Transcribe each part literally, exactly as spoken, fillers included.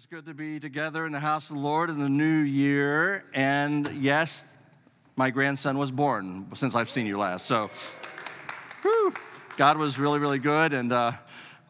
is good to be together in the house of the Lord in the new year. And yes, my grandson was born since I've seen you last. So whew, God was really, really good. And uh,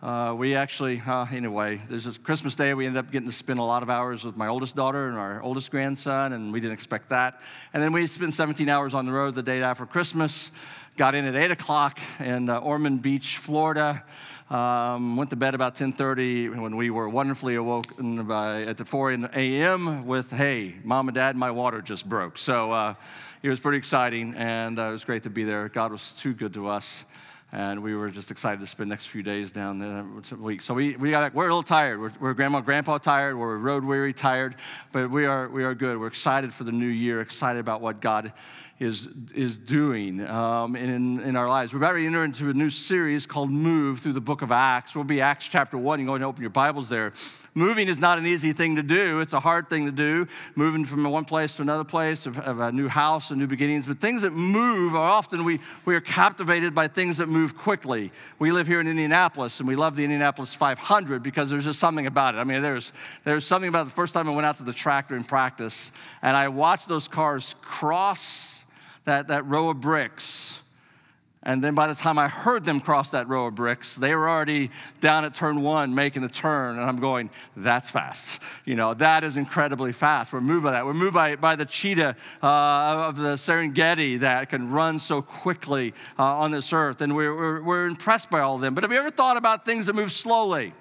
uh, we actually, uh, anyway, there's this Christmas Day, we ended up getting to spend a lot of hours with my oldest daughter and our oldest grandson, and we didn't expect that. And then we spent seventeen hours on the road the day after Christmas. Got in at eight o'clock in uh, Ormond Beach, Florida. Um, went to bed about ten thirty when we were wonderfully awoken by, at the four a.m. with, hey, Mom and Dad, my water just broke. So uh, it was pretty exciting, and uh, it was great to be there. God was too good to us, and we were just excited to spend the next few days down there. Week. So we, we got, we're a little tired. We're, we're grandma and grandpa tired. We're road weary tired, but we are we are good. We're excited for the new year, excited about what God is is doing um, in, in our lives. We're about to enter into a new series called Move through the book of Acts. We'll be Acts chapter one. You can go and open your Bibles there. Moving is not an easy thing to do. It's a hard thing to do. Moving from one place to another place, of, of a new house and new beginnings. But things that move are often, we, we are captivated by things that move quickly. We live here in Indianapolis, and we love the Indianapolis five hundred because there's just something about it. I mean, there's there's something about it. The first time I went out to the track during practice, and I watched those cars cross That, that row of bricks. And then by the time I heard them cross that row of bricks, they were already down at turn one making the turn. And I'm going, that's fast. You know, that is incredibly fast. We're moved by that. We're moved by, by the cheetah uh, of the Serengeti that can run so quickly uh, on this earth. And we're, we're, we're impressed by all of them. But have you ever thought about things that move slowly?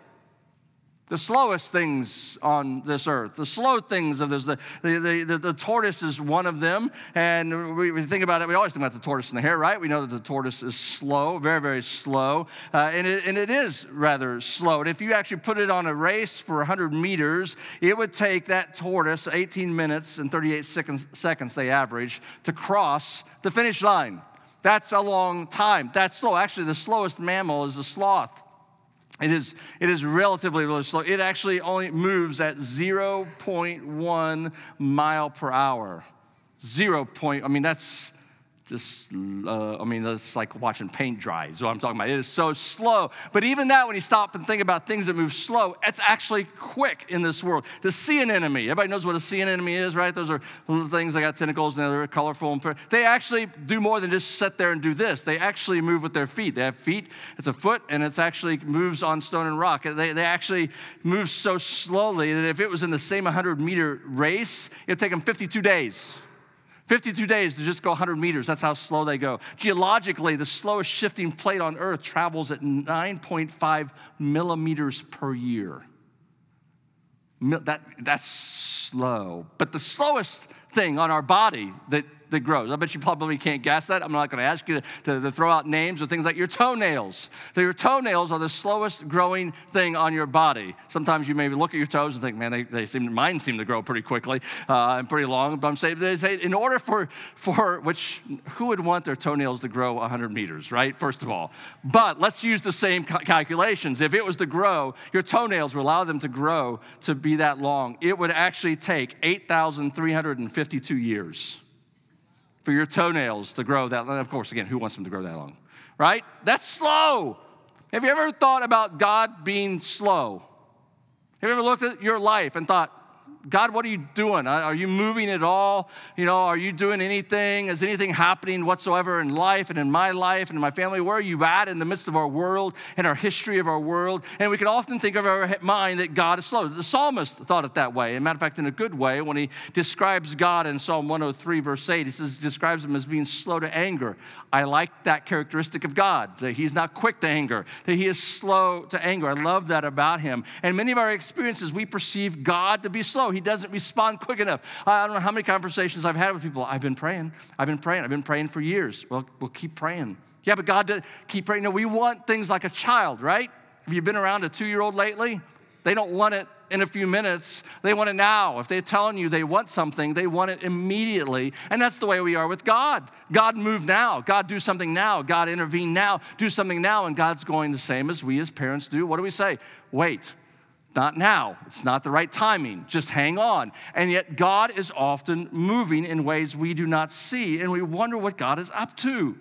The slowest things on this earth, the slow things of this, the the, the, the tortoise is one of them, and we, we think about it, we always think about the tortoise and the hare, right? We know that the tortoise is slow, very, very slow, uh, and, it, and it is rather slow. And if you actually put it on a race for one hundred meters, it would take that tortoise eighteen minutes and thirty-eight seconds, seconds they average, to cross the finish line. That's a long time. That's slow. Actually, the slowest mammal is the sloth. It is it is relatively, really slow. It actually only moves at zero point one mile per hour. Zero point, I mean, that's just, uh, I mean, that's like watching paint dry is what I'm talking about. It is so slow. But even that, when you stop and think about things that move slow, it's actually quick in this world. The sea anemone, everybody knows what a sea anemone is, right? Those are little things that got tentacles and they're colorful. And they actually do more than just sit there and do this. They actually move with their feet. They have feet, it's a foot, and it's actually moves on stone and rock. They, they actually move so slowly that if it was in the same one hundred meter race, it would take them fifty-two days. fifty-two days to just go one hundred meters. That's how slow they go. Geologically, the slowest shifting plate on Earth travels at nine point five millimeters per year. That, that's slow. But the slowest thing on our body that, that grows, I bet you probably can't guess that. I'm not going to ask you to, to, to throw out names or things like your toenails. So your toenails are the slowest growing thing on your body. Sometimes you maybe look at your toes and think, man, they, they seem, mine seem to grow pretty quickly uh, and pretty long. But I'm saying, they say in order for, for which, who would want their toenails to grow one hundred meters, right? First of all. But let's use the same ca- calculations. If it was to grow, your toenails would allow them to grow to be that long. It would actually take eight thousand three hundred fifty-two years. For your toenails to grow that long. Of course, again, who wants them to grow that long, right? That's slow. Have you ever thought about God being slow? Have you ever looked at your life and thought, God, what are you doing? Are you moving at all? You know, are you doing anything? Is anything happening whatsoever in life and in my life and in my family? Where are you at in the midst of our world and our history of our world? And we can often think of our mind that God is slow. The psalmist thought it that way. As a matter of fact, in a good way, when he describes God in Psalm one oh three, verse eight, he says, he describes him as being slow to anger. I like that characteristic of God, that he's not quick to anger, that he is slow to anger. I love that about him. And many of our experiences, we perceive God to be slow. He doesn't respond quick enough. I don't know how many conversations I've had with people. I've been praying. I've been praying. I've been praying for years. Well, we'll keep praying. Yeah, but God did keep praying. No, we want things like a child, right? Have you been around a two-year-old lately? They don't want it in a few minutes. They want it now. If they're telling you they want something, they want it immediately. And that's the way we are with God. God move now. God do something now. God intervene now. Do something now. And God's going the same as we as parents do. What do we say? Wait. Not now. It's not the right timing. Just hang on. And yet God is often moving in ways we do not see, and we wonder what God is up to.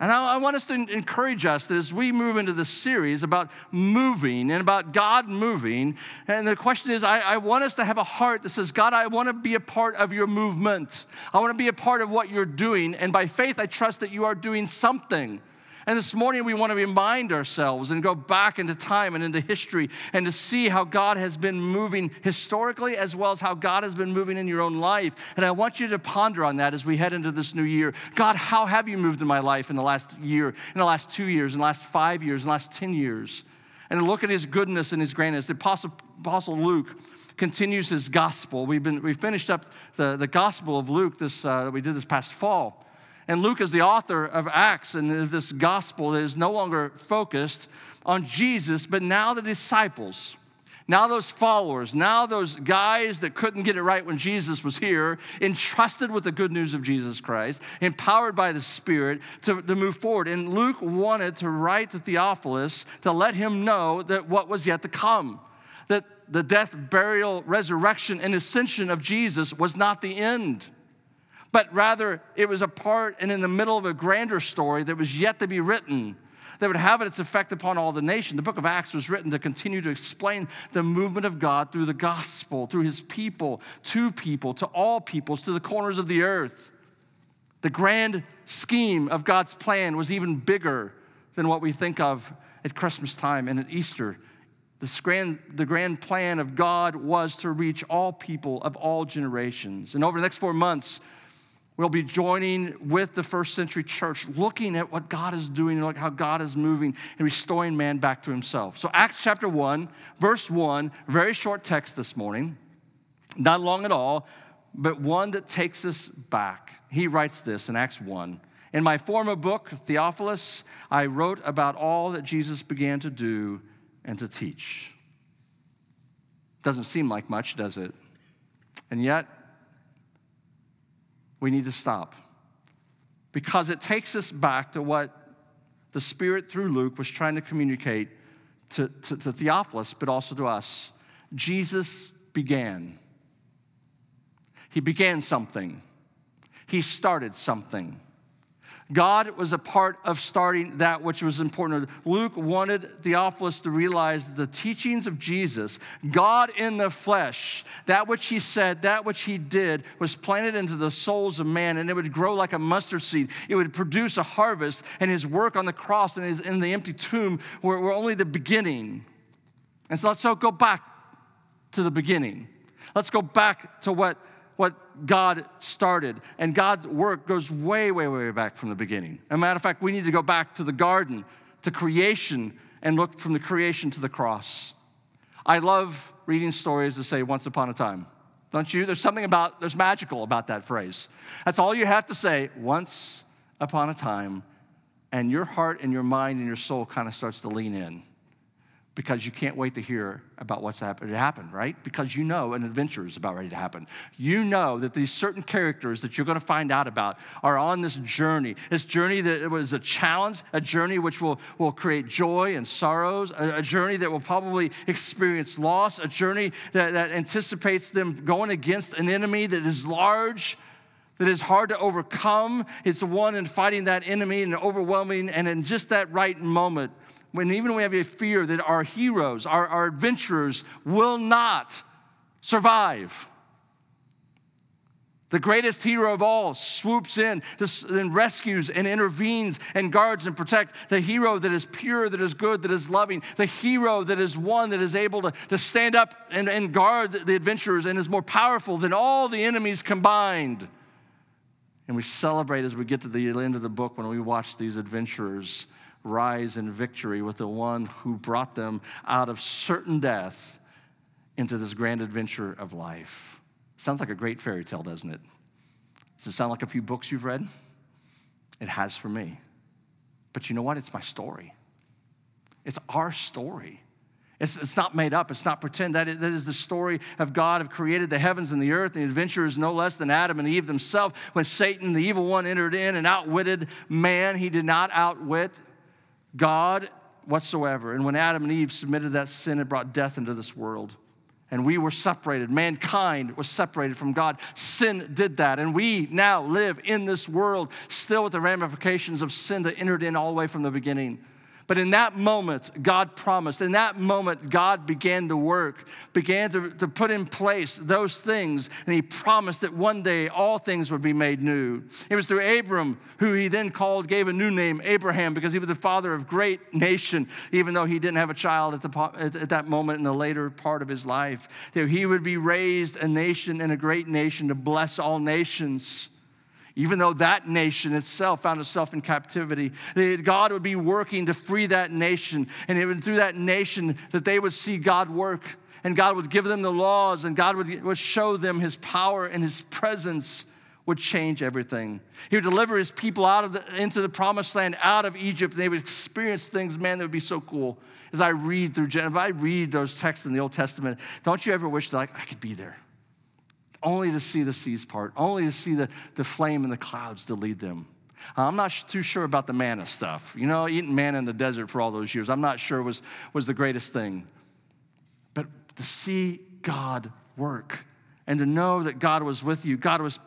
And I, I want us to encourage us that as we move into this series about moving and about God moving, and the question is, I, I want us to have a heart that says, God, I want to be a part of your movement. I want to be a part of what you're doing. And by faith, I trust that you are doing something. And this morning, we want to remind ourselves and go back into time and into history and to see how God has been moving historically as well as how God has been moving in your own life. And I want you to ponder on that as we head into this new year. God, how have you moved in my life in the last year, in the last two years, in the last five years, in the last ten years? And look at his goodness and his greatness. The Apostle, Apostle Luke continues his gospel. We've been we finished up the, the gospel of Luke this uh, that we did this past fall. And Luke is the author of Acts and this gospel that is no longer focused on Jesus, but now the disciples, now those followers, now those guys that couldn't get it right when Jesus was here, entrusted with the good news of Jesus Christ, empowered by the Spirit to, to move forward. And Luke wanted to write to Theophilus to let him know that what was yet to come, that the death, burial, resurrection, and ascension of Jesus was not the end, but rather it was a part and in the middle of a grander story that was yet to be written that would have its effect upon all the nation. The book of Acts was written to continue to explain the movement of God through the gospel, through his people, to people, to all peoples, to the corners of the earth. The grand scheme of God's plan was even bigger than what we think of at Christmas time and at Easter. The grand, the grand plan of God was to reach all people of all generations. And over the next four months, we'll be joining with the first century church, looking at what God is doing and how God is moving and restoring man back to himself. So Acts chapter one, verse one, very short text this morning, not long at all, but one that takes us back. He writes this in Acts one. In my former book, Theophilus, I wrote about all that Jesus began to do and to teach. Doesn't seem like much, does it? And yet, we need to stop because it takes us back to what the Spirit through Luke was trying to communicate to, to, to Theophilus, but also to us. Jesus began. He began something. He started something. God was a part of starting that which was important. Luke wanted Theophilus to realize that the teachings of Jesus, God in the flesh, that which he said, that which he did, was planted into the souls of man, and it would grow like a mustard seed. It would produce a harvest, and his work on the cross and his, in the empty tomb were, were only the beginning. And so let's so go back to the beginning. Let's go back to what What God started, and God's work goes way, way, way back from the beginning. As a matter of fact, we need to go back to the garden, to creation, and look from the creation to the cross. I love reading stories that say once upon a time. Don't you? There's something about, there's magical about that phrase. That's all you have to say, once upon a time, and your heart and your mind and your soul kind of starts to lean in because you can't wait to hear about what's happened. It happened, right? Because you know an adventure is about ready to happen. You know that these certain characters that you're going to find out about are on this journey, this journey that was a challenge, a journey which will, will create joy and sorrows, a, a journey that will probably experience loss, a journey that, that anticipates them going against an enemy that is large, that is hard to overcome. It's the one in fighting that enemy and overwhelming, and in just that right moment, when even we have a fear that our heroes, our, our adventurers will not survive. The greatest hero of all swoops in and rescues and intervenes and guards and protects the hero that is pure, that is good, that is loving, the hero that is one that is able to, to stand up and, and guard the adventurers and is more powerful than all the enemies combined. And we celebrate as we get to the end of the book when we watch these adventurers rise in victory with the one who brought them out of certain death into this grand adventure of life. Sounds like a great fairy tale, doesn't it? Does it sound like a few books you've read? It has for me. But you know what? It's my story. It's our story. It's, it's not made up. It's not pretend. That is, that is the story of God who created the heavens and the earth. The adventure is no less than Adam and Eve themselves. When Satan, the evil one, entered in and outwitted man, he did not outwit God whatsoever. And when Adam and Eve submitted that sin, it brought death into this world. and we were separated. Mankind was separated from God. Sin did that, and we now live in this world still with the ramifications of sin that entered in all the way from the beginning. But in that moment, God promised. In that moment, God began to work, began to, to put in place those things, and he promised that one day all things would be made new. It was through Abram, who he then called, gave a new name, Abraham, because he was the father of a great nation, even though he didn't have a child at, the, at, at that moment in the later part of his life. That he would be raised a nation and a great nation to bless all nations. Even though that nation itself found itself in captivity, God would be working to free that nation. And it was through that nation that they would see God work. And God would give them the laws, and God would, would show them his power, and his presence would change everything. He would deliver his people out of the, into the promised land, out of Egypt, and they would experience things, man, that would be so cool. As I read through, if I read those texts in the Old Testament, don't you ever wish, like, I could be there? Only to see the seas part, only to see the, the flame and the clouds to lead them. I'm not too sure about the manna stuff. You know, eating manna in the desert for all those years, I'm not sure was, was the greatest thing. But to see God work and to know that God was with you, God was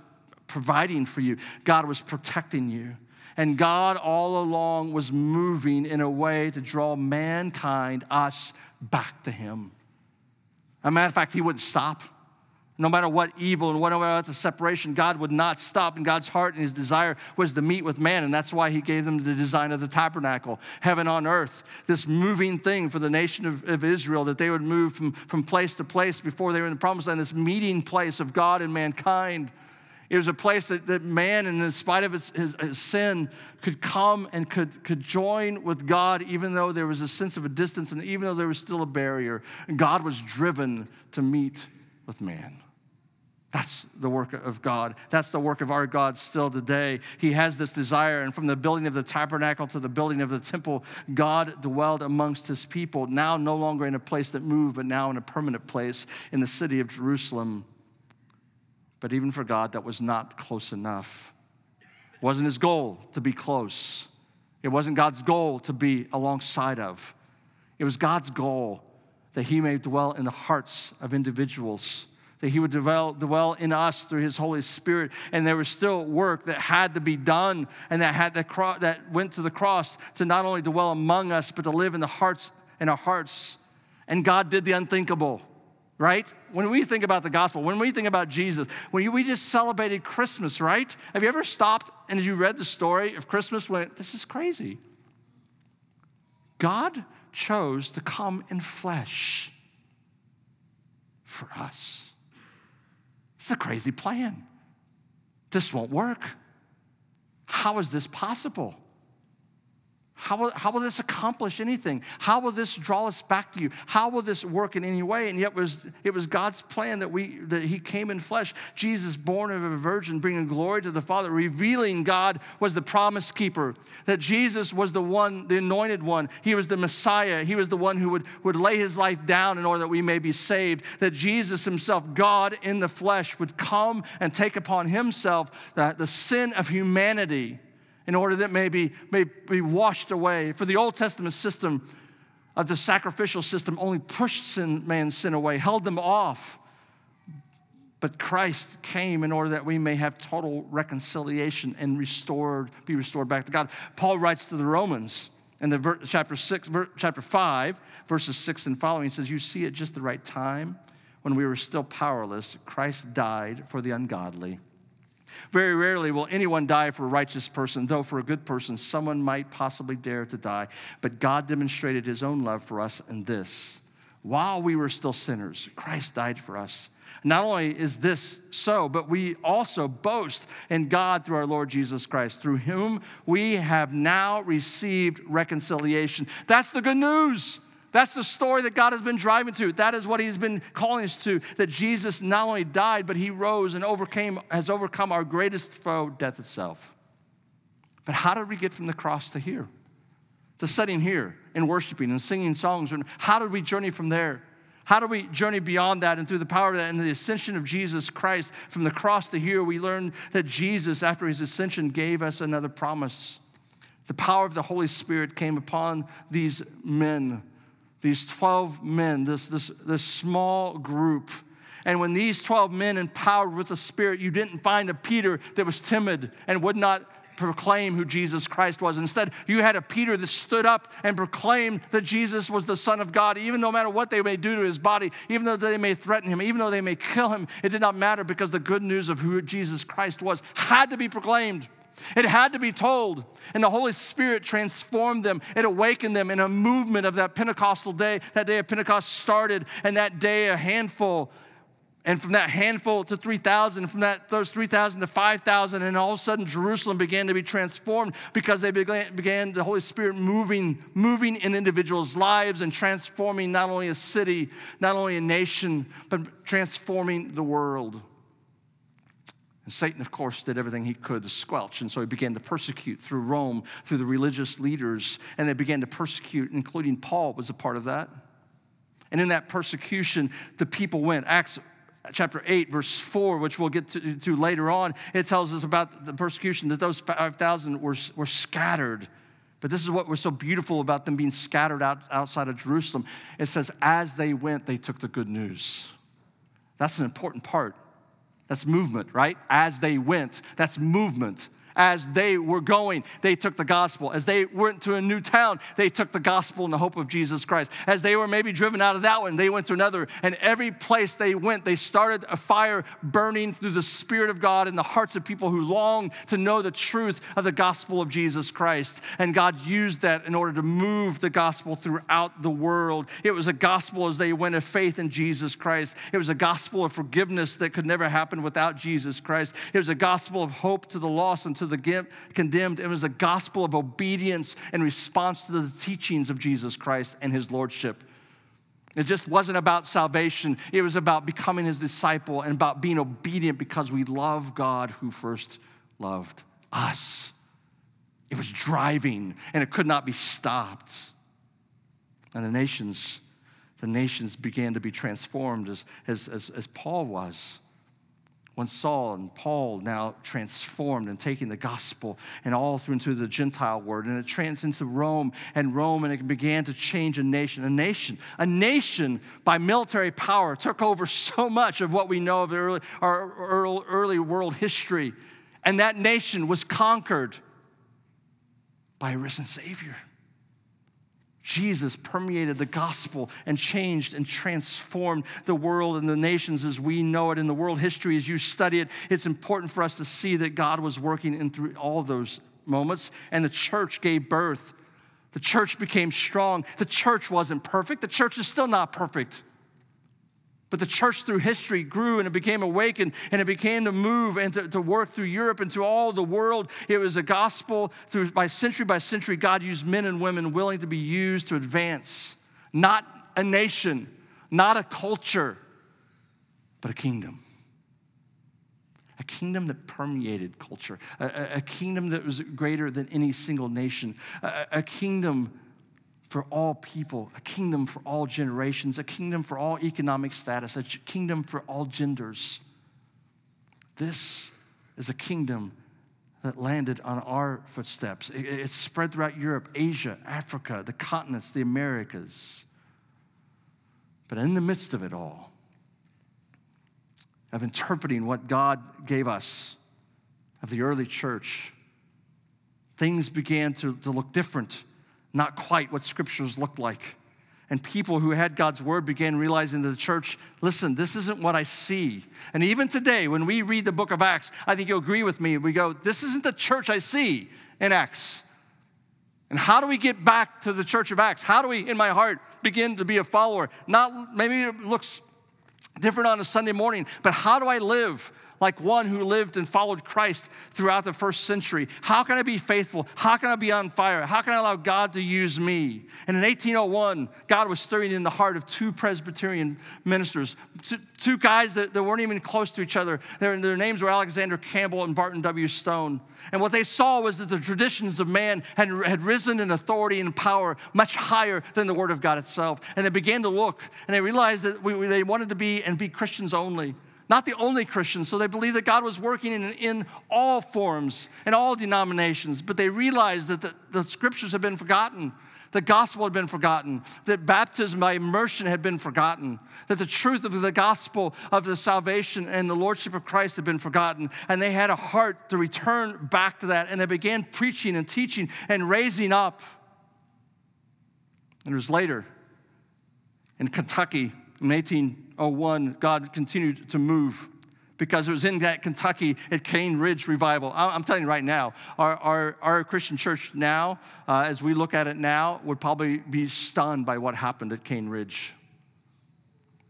providing for you, God was protecting you, and God all along was moving in a way to draw mankind, us, back to him. As a matter of fact, he wouldn't stop. No matter what evil and whatever else, the separation, God would not stop. And God's heart and his desire was to meet with man. And that's why he gave them the design of the tabernacle, heaven on earth, this moving thing for the nation of, of Israel, that they would move from, from place to place before they were in the promised land, this meeting place of God and mankind. It was a place that, that man, and in spite of its, his, his sin, could come and could, could join with God, even though there was a sense of a distance and even though there was still a barrier. And God was driven to meet with man. That's the work of God. That's the work of our God still today. He has this desire, and from the building of the tabernacle to the building of the temple, God dwelled amongst his people, now no longer in a place that moved, but now in a permanent place in the city of Jerusalem. But even for God, that was not close enough. It wasn't his goal to be close. It wasn't God's goal to be alongside of. It was God's goal that he may dwell in the hearts of individuals, that he would dwell, dwell in us through his Holy Spirit. And there was still work that had to be done, and that had the cro- that went to the cross to not only dwell among us, but to live in the hearts, in our hearts. And God did the unthinkable, right? When we think about the gospel, when we think about Jesus, when you, we just celebrated Christmas, right? Have you ever stopped and as you read the story of Christmas went, this is crazy? God chose to come in flesh for us. It's a crazy plan. This won't work. How is this possible? How will, how will this accomplish anything? How will this draw us back to you? How will this work in any way? And yet it was, it was God's plan that we that he came in flesh. Jesus, born of a virgin, bringing glory to the Father, revealing God was the promise keeper, that Jesus was the one, the anointed one. He was the Messiah. He was the one who would, would lay his life down in order that we may be saved, that Jesus himself, God in the flesh, would come and take upon himself the, the sin of humanity, in order that may be, may be washed away. For the Old Testament system of the sacrificial system only pushed sin, man's sin away, held them off. But Christ came in order that we may have total reconciliation and restored, be restored back to God. Paul writes to the Romans in the ver- chapter six, ver- chapter five, verses six and following. He says, "You see, at just the right time, when we were still powerless, Christ died for the ungodly. Very rarely will anyone die for a righteous person, though for a good person someone might possibly dare to die. But God demonstrated his own love for us in this: while we were still sinners, Christ died for us. Not only is this so, but we also boast in God through our Lord Jesus Christ, through whom we have now received reconciliation." That's the good news. That's the story that God has been driving to. That is what he's been calling us to, that Jesus not only died, but he rose and overcame, has overcome our greatest foe, death itself. But how did we get from the cross to here? To sitting here and worshiping and singing songs. How did we journey from there? How do we journey beyond that? And through the power of that and the ascension of Jesus Christ, from the cross to here, we learn that Jesus, after his ascension, gave us another promise. The power of the Holy Spirit came upon these men these twelve men, this, this, this small group. And when these twelve men empowered with the Spirit, you didn't find a Peter that was timid and would not proclaim who Jesus Christ was. Instead, you had a Peter that stood up and proclaimed that Jesus was the Son of God, even no matter what they may do to his body, even though they may threaten him, even though they may kill him, it did not matter because the good news of who Jesus Christ was had to be proclaimed. It had to be told, and the Holy Spirit transformed them. It awakened them, in a movement of that Pentecostal day. That day of Pentecost started, and that day a handful, and from that handful to three thousand, from that those three thousand to five thousand, and all of a sudden Jerusalem began to be transformed because they began, began the Holy Spirit moving, moving in individuals' lives and transforming not only a city, not only a nation, but transforming the world. And Satan, of course, did everything he could to squelch, and so he began to persecute through Rome, through the religious leaders, and they began to persecute, including Paul was a part of that. And in that persecution, the people went. Acts chapter eight, verse four, which we'll get to, to later on, it tells us about the persecution, that those five thousand were, were scattered. But this is what was so beautiful about them being scattered out, outside of Jerusalem. It says, as they went, they took the good news. That's an important part. That's movement, right? As they went, that's movement. As they were going, they took the gospel. As they went to a new town, they took the gospel and the hope of Jesus Christ. As they were maybe driven out of that one, they went to another. And every place they went, they started a fire burning through the Spirit of God in the hearts of people who longed to know the truth of the gospel of Jesus Christ. And God used that in order to move the gospel throughout the world. It was a gospel as they went of faith in Jesus Christ. It was a gospel of forgiveness that could never happen without Jesus Christ. It was a gospel of hope to the lost and to the condemned. It was a gospel of obedience in response to the teachings of Jesus Christ and his lordship. It just wasn't about salvation. It was about becoming his disciple and about being obedient because we love God who first loved us. It was driving, and it could not be stopped. And the nations, the nations began to be transformed as, as, as, as Paul was. When Saul and Paul now transformed and taking the gospel and all through into the Gentile world, and it trans into Rome and Rome, and it began to change a nation. A nation, a nation by military power took over so much of what we know of early, our early world history, and that nation was conquered by a risen Savior. Jesus permeated the gospel and changed and transformed the world and the nations as we know it. In the world history, as you study it, it's important for us to see that God was working in through all those moments, and the church gave birth. The church became strong. The church wasn't perfect. The church is still not perfect. But the church through history grew, and it became awakened, and it began to move and to, to work through Europe and to all the world. It was a gospel through by century by century. God used men and women willing to be used to advance, not a nation, not a culture, but a kingdom. A kingdom that permeated culture, a, a kingdom that was greater than any single nation, a, a kingdom for all people, a kingdom for all generations, a kingdom for all economic status, a kingdom for all genders. This is a kingdom that landed on our footsteps. It, it spread throughout Europe, Asia, Africa, the continents, the Americas. But in the midst of it all, of interpreting what God gave us of the early church, things began to, to look different. Not quite what scriptures looked like. And people who had God's word began realizing that the church, listen, this isn't what I see. And even today, when we read the book of Acts, I think you'll agree with me. We go, this isn't the church I see in Acts. And how do we get back to the church of Acts? How do we, in my heart, begin to be a follower? Not, maybe it looks different on a Sunday morning, but how do I live like one who lived and followed Christ throughout the first century? How can I be faithful? How can I be on fire? How can I allow God to use me? And in eighteen oh one, God was stirring in the heart of two Presbyterian ministers, two, two guys that, that weren't even close to each other. Their, their names were Alexander Campbell and Barton W. Stone. And what they saw was that the traditions of man had, had risen in authority and power much higher than the Word of God itself. And they began to look, and they realized that we, they wanted to be and be Christians only. Not the only Christians, so they believed that God was working in, in all forms, in all denominations, but they realized that the, the scriptures had been forgotten, The gospel had been forgotten, that baptism by immersion had been forgotten, that the truth of the gospel of the salvation and the lordship of Christ had been forgotten, and they had a heart to return back to that, and they began preaching and teaching and raising up. And it was later in Kentucky in eighteen oh one, God continued to move, because it was in that Kentucky at Cane Ridge revival. I'm telling you right now, our our, our Christian church now, uh, as we look at it now, would probably be stunned by what happened at Cane Ridge.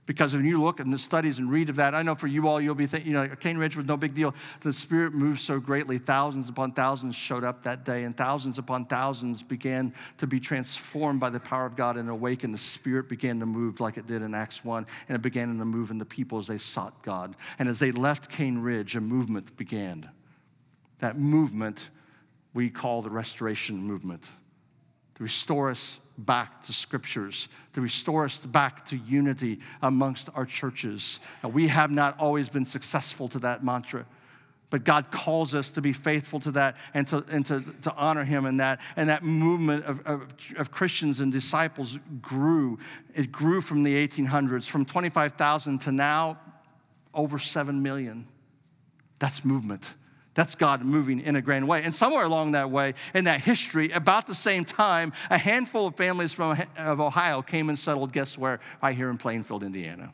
Because when you look in the studies and read of that, I know for you all, you'll be thinking, you know, Cane Ridge was no big deal. The Spirit moved so greatly. Thousands upon thousands showed up that day, and thousands upon thousands began to be transformed by the power of God and awakened. The Spirit began to move like it did in Acts one, and it began to move in the people as they sought God. And as they left Cane Ridge, a movement began. That movement we call the Restoration Movement, to restore us back to scriptures, to restore us back to unity amongst our churches. Now, we have not always been successful to that mantra, but God calls us to be faithful to that and to, and to, to honor him in that. And that movement of, of, of Christians and disciples grew. It grew from the eighteen hundreds, from twenty-five thousand to now over seven million. That's movement. That's God moving in a grand way. And somewhere along that way, in that history, about the same time, a handful of families from of Ohio came and settled, guess where? Right here in Plainfield, Indiana.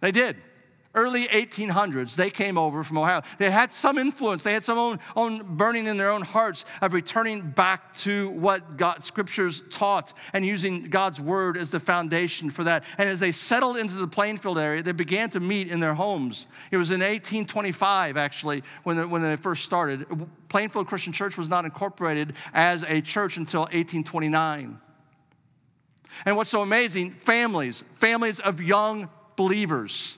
They did. Early eighteen hundreds, they came over from Ohio. They had some influence. They had some own, own burning in their own hearts of returning back to what God, scriptures taught, and using God's word as the foundation for that. And as they settled into the Plainfield area, they began to meet in their homes. It was in eighteen twenty-five, actually, when they, when they first started. Plainfield Christian Church was not incorporated as a church until eighteen twenty-nine. And what's so amazing, families, families of young believers.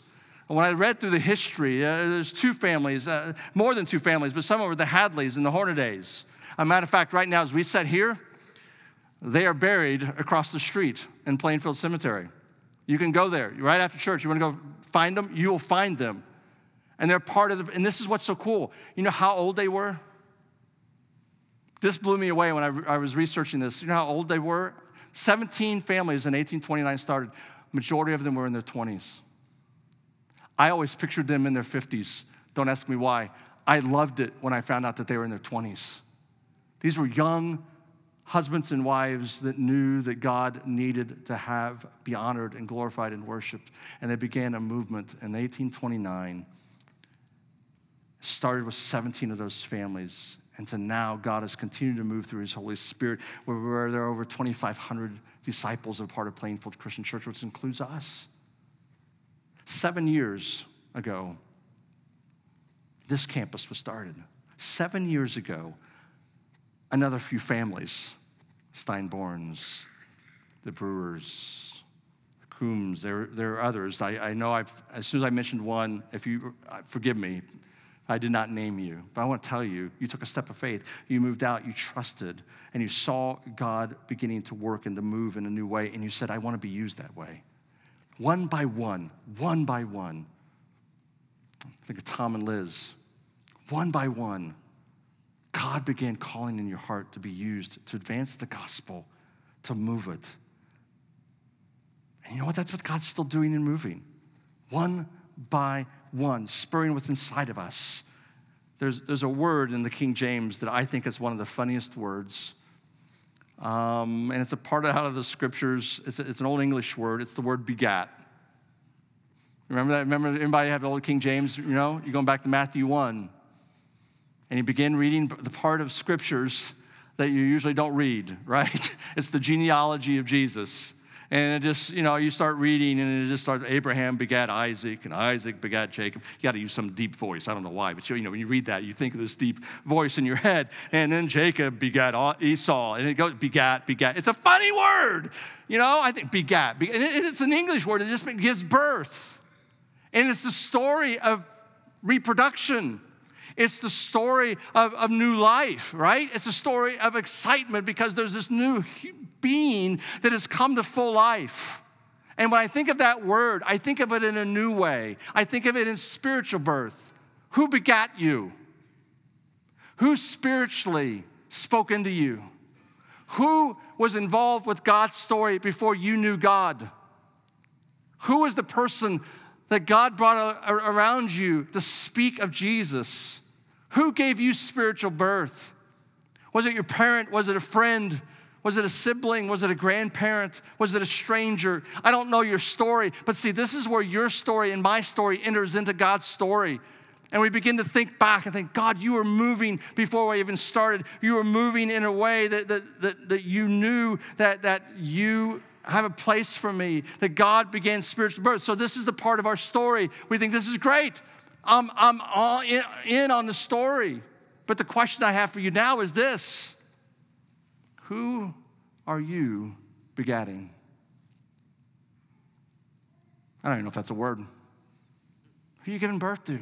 When I read through the history, uh, there's two families, uh, more than two families, but some were the Hadleys and the Hornadays. As a matter of fact, right now, as we sit here, they are buried across the street in Plainfield Cemetery. You can go there right after church. You want to go find them? You will find them. And they're part of the, and this is what's so cool. You know how old they were? This blew me away when I, I was researching this. You know how old they were? seventeen families in eighteen twenty-nine started. Majority of them were in their twenties. I always pictured them in their fifties. Don't ask me why. I loved it when I found out that they were in their twenties. These were young husbands and wives that knew that God needed to have, be honored and glorified and worshiped. And they began a movement in eighteen twenty-nine. It started with seventeen of those families. And to now, God has continued to move through his Holy Spirit, where there are over twenty-five hundred disciples of part of Plainfield Christian Church, which includes us. Seven years ago, this campus was started. Seven years ago, another few families, Steinborns, the Brewers, the Coombs, there, there are others. I, I know I've, as soon as I mentioned one, if you forgive me, I did not name you, but I want to tell you, you took a step of faith. You moved out, you trusted, and you saw God beginning to work and to move in a new way, and you said, I want to be used that way. One by one, one by one. Think of Tom and Liz. One by one, God began calling in your heart to be used to advance the gospel, to move it. And you know what? That's what God's still doing and moving. One by one, spurring what's inside of us. There's, there's a word in the King James that I think is one of the funniest words. Um, and it's a part of, out of the scriptures. It's, a, it's an old English word. It's the word begat. Remember that? Remember, anybody have the old King James? You know, you're going back to Matthew one. And you begin reading the part of scriptures that you usually don't read, right? It's the genealogy of Jesus. And it just, you know, you start reading and it just starts, Abraham begat Isaac and Isaac begat Jacob. You got to use some deep voice. I don't know why, but you, you know, when you read that, you think of this deep voice in your head. And then Jacob begat Esau. And it goes, begat, begat. It's a funny word. You know, I think begat. begat. And it, it's an English word. It just gives birth. And it's the story of reproduction. It's the story of, of new life, right? It's a story of excitement because there's this new being that has come to full life. And when I think of that word, I think of it in a new way. I think of it in spiritual birth. Who begat you? Who spiritually spoke into you? Who was involved with God's story before you knew God? Who was the person that God brought around you to speak of Jesus? Who gave you spiritual birth? Was it your parent? Was it a friend? Was it a sibling? Was it a grandparent? Was it a stranger? I don't know your story, but see, this is where your story and my story enters into God's story. And we begin to think back and think, God, you were moving before we even started. You were moving in a way that that, that, that you knew that, that you have a place for me, that God began spiritual birth. So this is the part of our story. We think this is great. I'm, I'm all in, in on the story. But the question I have for you now is this. Who are you begatting? I don't even know if that's a word. Who are you giving birth to?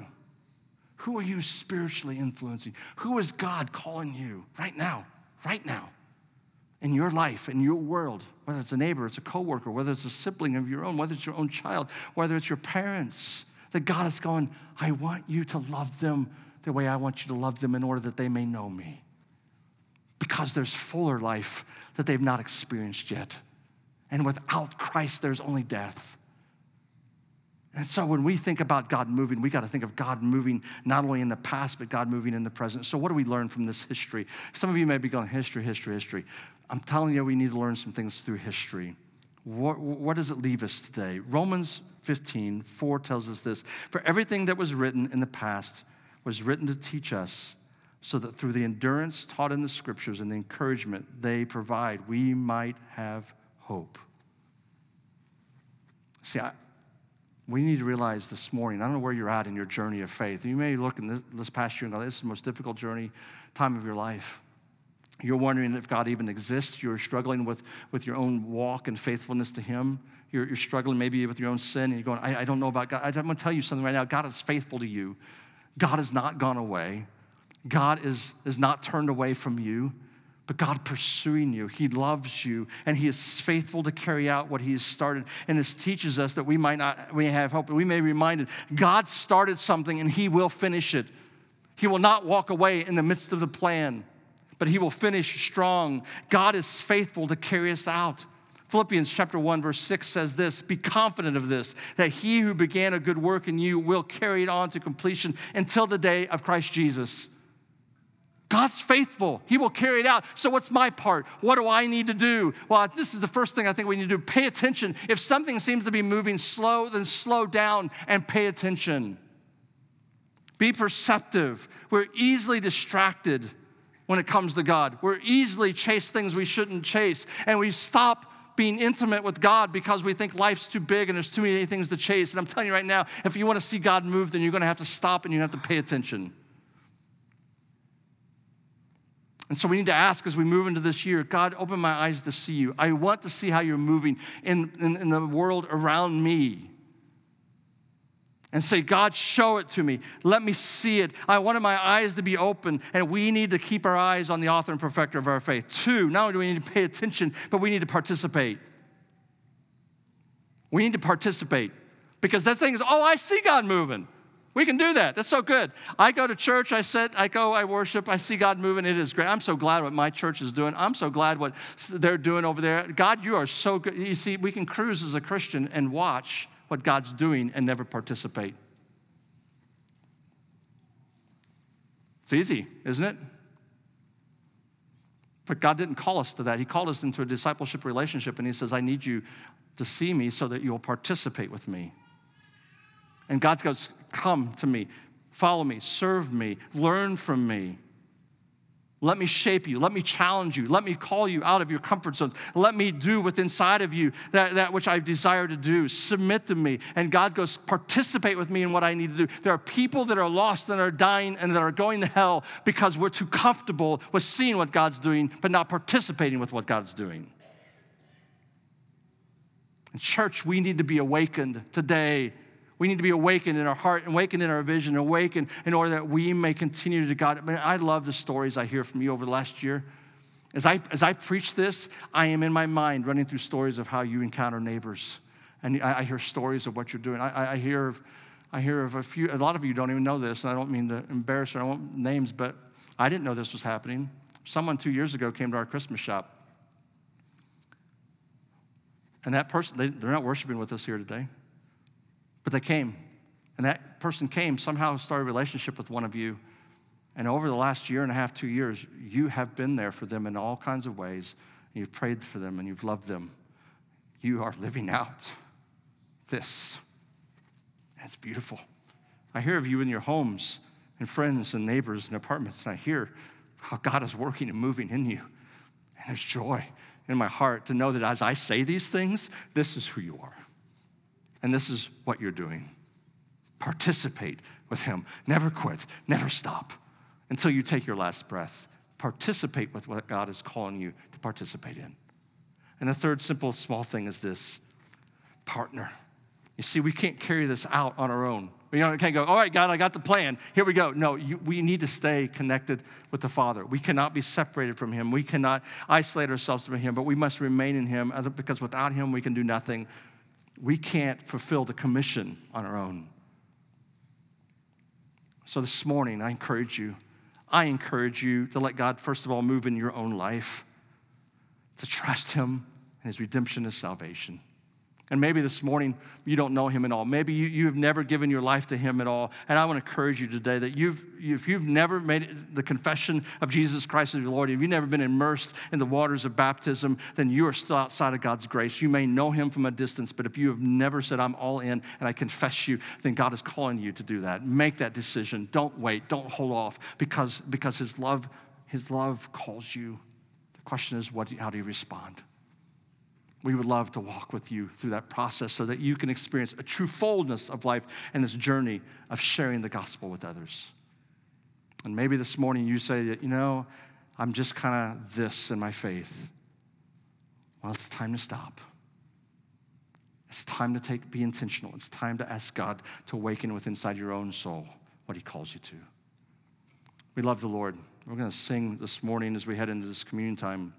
Who are you spiritually influencing? Who is God calling you right now, right now, in your life, in your world, whether it's a neighbor, it's a coworker, whether it's a sibling of your own, whether it's your own child, whether it's your parents, that God is going, I want you to love them the way I want you to love them in order that they may know me. Because there's fuller life that they've not experienced yet. And without Christ, there's only death. And so when we think about God moving, we got to think of God moving not only in the past, but God moving in the present. So what do we learn from this history? Some of you may be going, history, history, history. I'm telling you, we need to learn some things through history. What, what does it leave us today? Romans fifteen four tells us this. For everything that was written in the past was written to teach us, so that through the endurance taught in the scriptures and the encouragement they provide, we might have hope. See, I... We need to realize this morning, I don't know where you're at in your journey of faith. You may look in this, this past year and go, this is the most difficult journey, time of your life. You're wondering if God even exists. You're struggling with, with your own walk and faithfulness to him. You're, you're struggling maybe with your own sin, and you're going, I, I don't know about God. I'm going to tell you something right now. God is faithful to you. God has not gone away. God is, is not turned away from you. But God pursuing you, he loves you, and he is faithful to carry out what he has started. And this teaches us that we might not, we have hope, and we may be reminded, God started something and he will finish it. He will not walk away in the midst of the plan, but he will finish strong. God is faithful to carry us out. Philippians chapter one, verse six says this, be confident of this, that he who began a good work in you will carry it on to completion until the day of Christ Jesus. God's faithful. He will carry it out. So what's my part? What do I need to do? Well, this is the first thing I think we need to do. Pay attention. If something seems to be moving slow, then slow down and pay attention. Be perceptive. We're easily distracted when it comes to God. We're easily chase things we shouldn't chase, and we stop being intimate with God because we think life's too big and there's too many things to chase. And I'm telling you right now, if you want to see God move, then you're going to have to stop and you have to pay attention. And so we need to ask as we move into this year, God, open my eyes to see you. I want to see how you're moving in, in, in the world around me. And say, God, show it to me. Let me see it. I wanted my eyes to be open, and we need to keep our eyes on the author and perfecter of our faith. Two, not only do we need to pay attention, but we need to participate. We need to participate because that thing is, oh, I see God moving. We can do that. That's so good. I go to church. I sit. I go. I worship. I see God moving. It is great. I'm so glad what my church is doing. I'm so glad what they're doing over there. God, you are so good. You see, we can cruise as a Christian and watch what God's doing and never participate. It's easy, isn't it? But God didn't call us to that. He called us into a discipleship relationship, and he says, I need you to see me so that you'll participate with me. And God goes, come to me, follow me, serve me, learn from me. Let me shape you. Let me challenge you. Let me call you out of your comfort zones. Let me do what's inside of you that, that which I desire to do. Submit to me. And God goes, participate with me in what I need to do. There are people that are lost and are dying and that are going to hell because we're too comfortable with seeing what God's doing but not participating with what God's doing. And church, we need to be awakened today. We need to be awakened in our heart, awakened in our vision, awakened in order that we may continue to God. Man, I love the stories I hear from you over the last year. As I as I preach this, I am in my mind running through stories of how you encounter neighbors, and I, I hear stories of what you're doing. I, I hear, of, I hear of a few. A lot of you don't even know this, and I don't mean to embarrass you. I won't names, but I didn't know this was happening. Someone two years ago came to our Christmas shop, And that person, they, they're not worshiping with us here today, but they came. And that person came, somehow started a relationship with one of you. And over the last year and a half, two years, you have been there for them in all kinds of ways. You've prayed for them and you've loved them. You are living out this. That's beautiful. I hear of you in your homes and friends and neighbors and apartments, and I hear how God is working and moving in you. And there's joy in my heart to know that as I say these things, this is who you are. And this is what you're doing. Participate with him. Never quit. Never stop until you take your last breath. Participate with what God is calling you to participate in. And the third simple, small thing is this: partner. You see, we can't carry this out on our own. We can't go, all right, God, I got the plan. Here we go. No, you, we need to stay connected with the Father. We cannot be separated from him. We cannot isolate ourselves from him, but we must remain in him, because without him, we can do nothing. We can't fulfill the commission on our own. So this morning, I encourage you, I encourage you to let God, first of all, move in your own life, to trust him and his redemption and salvation. And maybe this morning, you don't know him at all. Maybe you, you've never given your life to him at all. And I want to encourage you today that you've, if you've never made the confession of Jesus Christ as your Lord, if you've never been immersed in the waters of baptism, then you are still outside of God's grace. You may know him from a distance, but if you have never said, I'm all in and I confess you, then God is calling you to do that. Make that decision. Don't wait. Don't hold off, because, because his love, his love calls you. The question is, what, how do you respond? We would love to walk with you through that process so that you can experience a true fullness of life and this journey of sharing the gospel with others. And maybe this morning you say that, you know, I'm just kind of this in my faith. Well, it's time to stop. It's time to take, be intentional. It's time to ask God to awaken within inside your own soul what he calls you to. We love the Lord. We're going to sing this morning as we head into this communion time.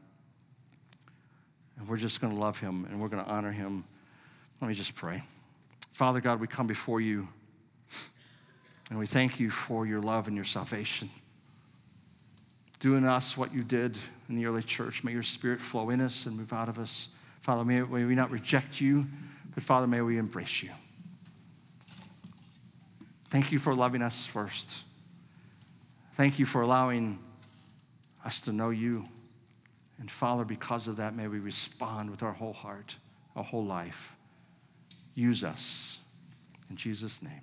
And we're just going to love him, and we're going to honor him. Let me just pray. Father God, we come before you, and we thank you for your love and your salvation. Do in us what you did in the early church. May your spirit flow in us and move out of us. Father, may we not reject you, but Father, may we embrace you. Thank you for loving us first. Thank you for allowing us to know you. And Father, because of that, may we respond with our whole heart, our whole life. Use us. In Jesus' name.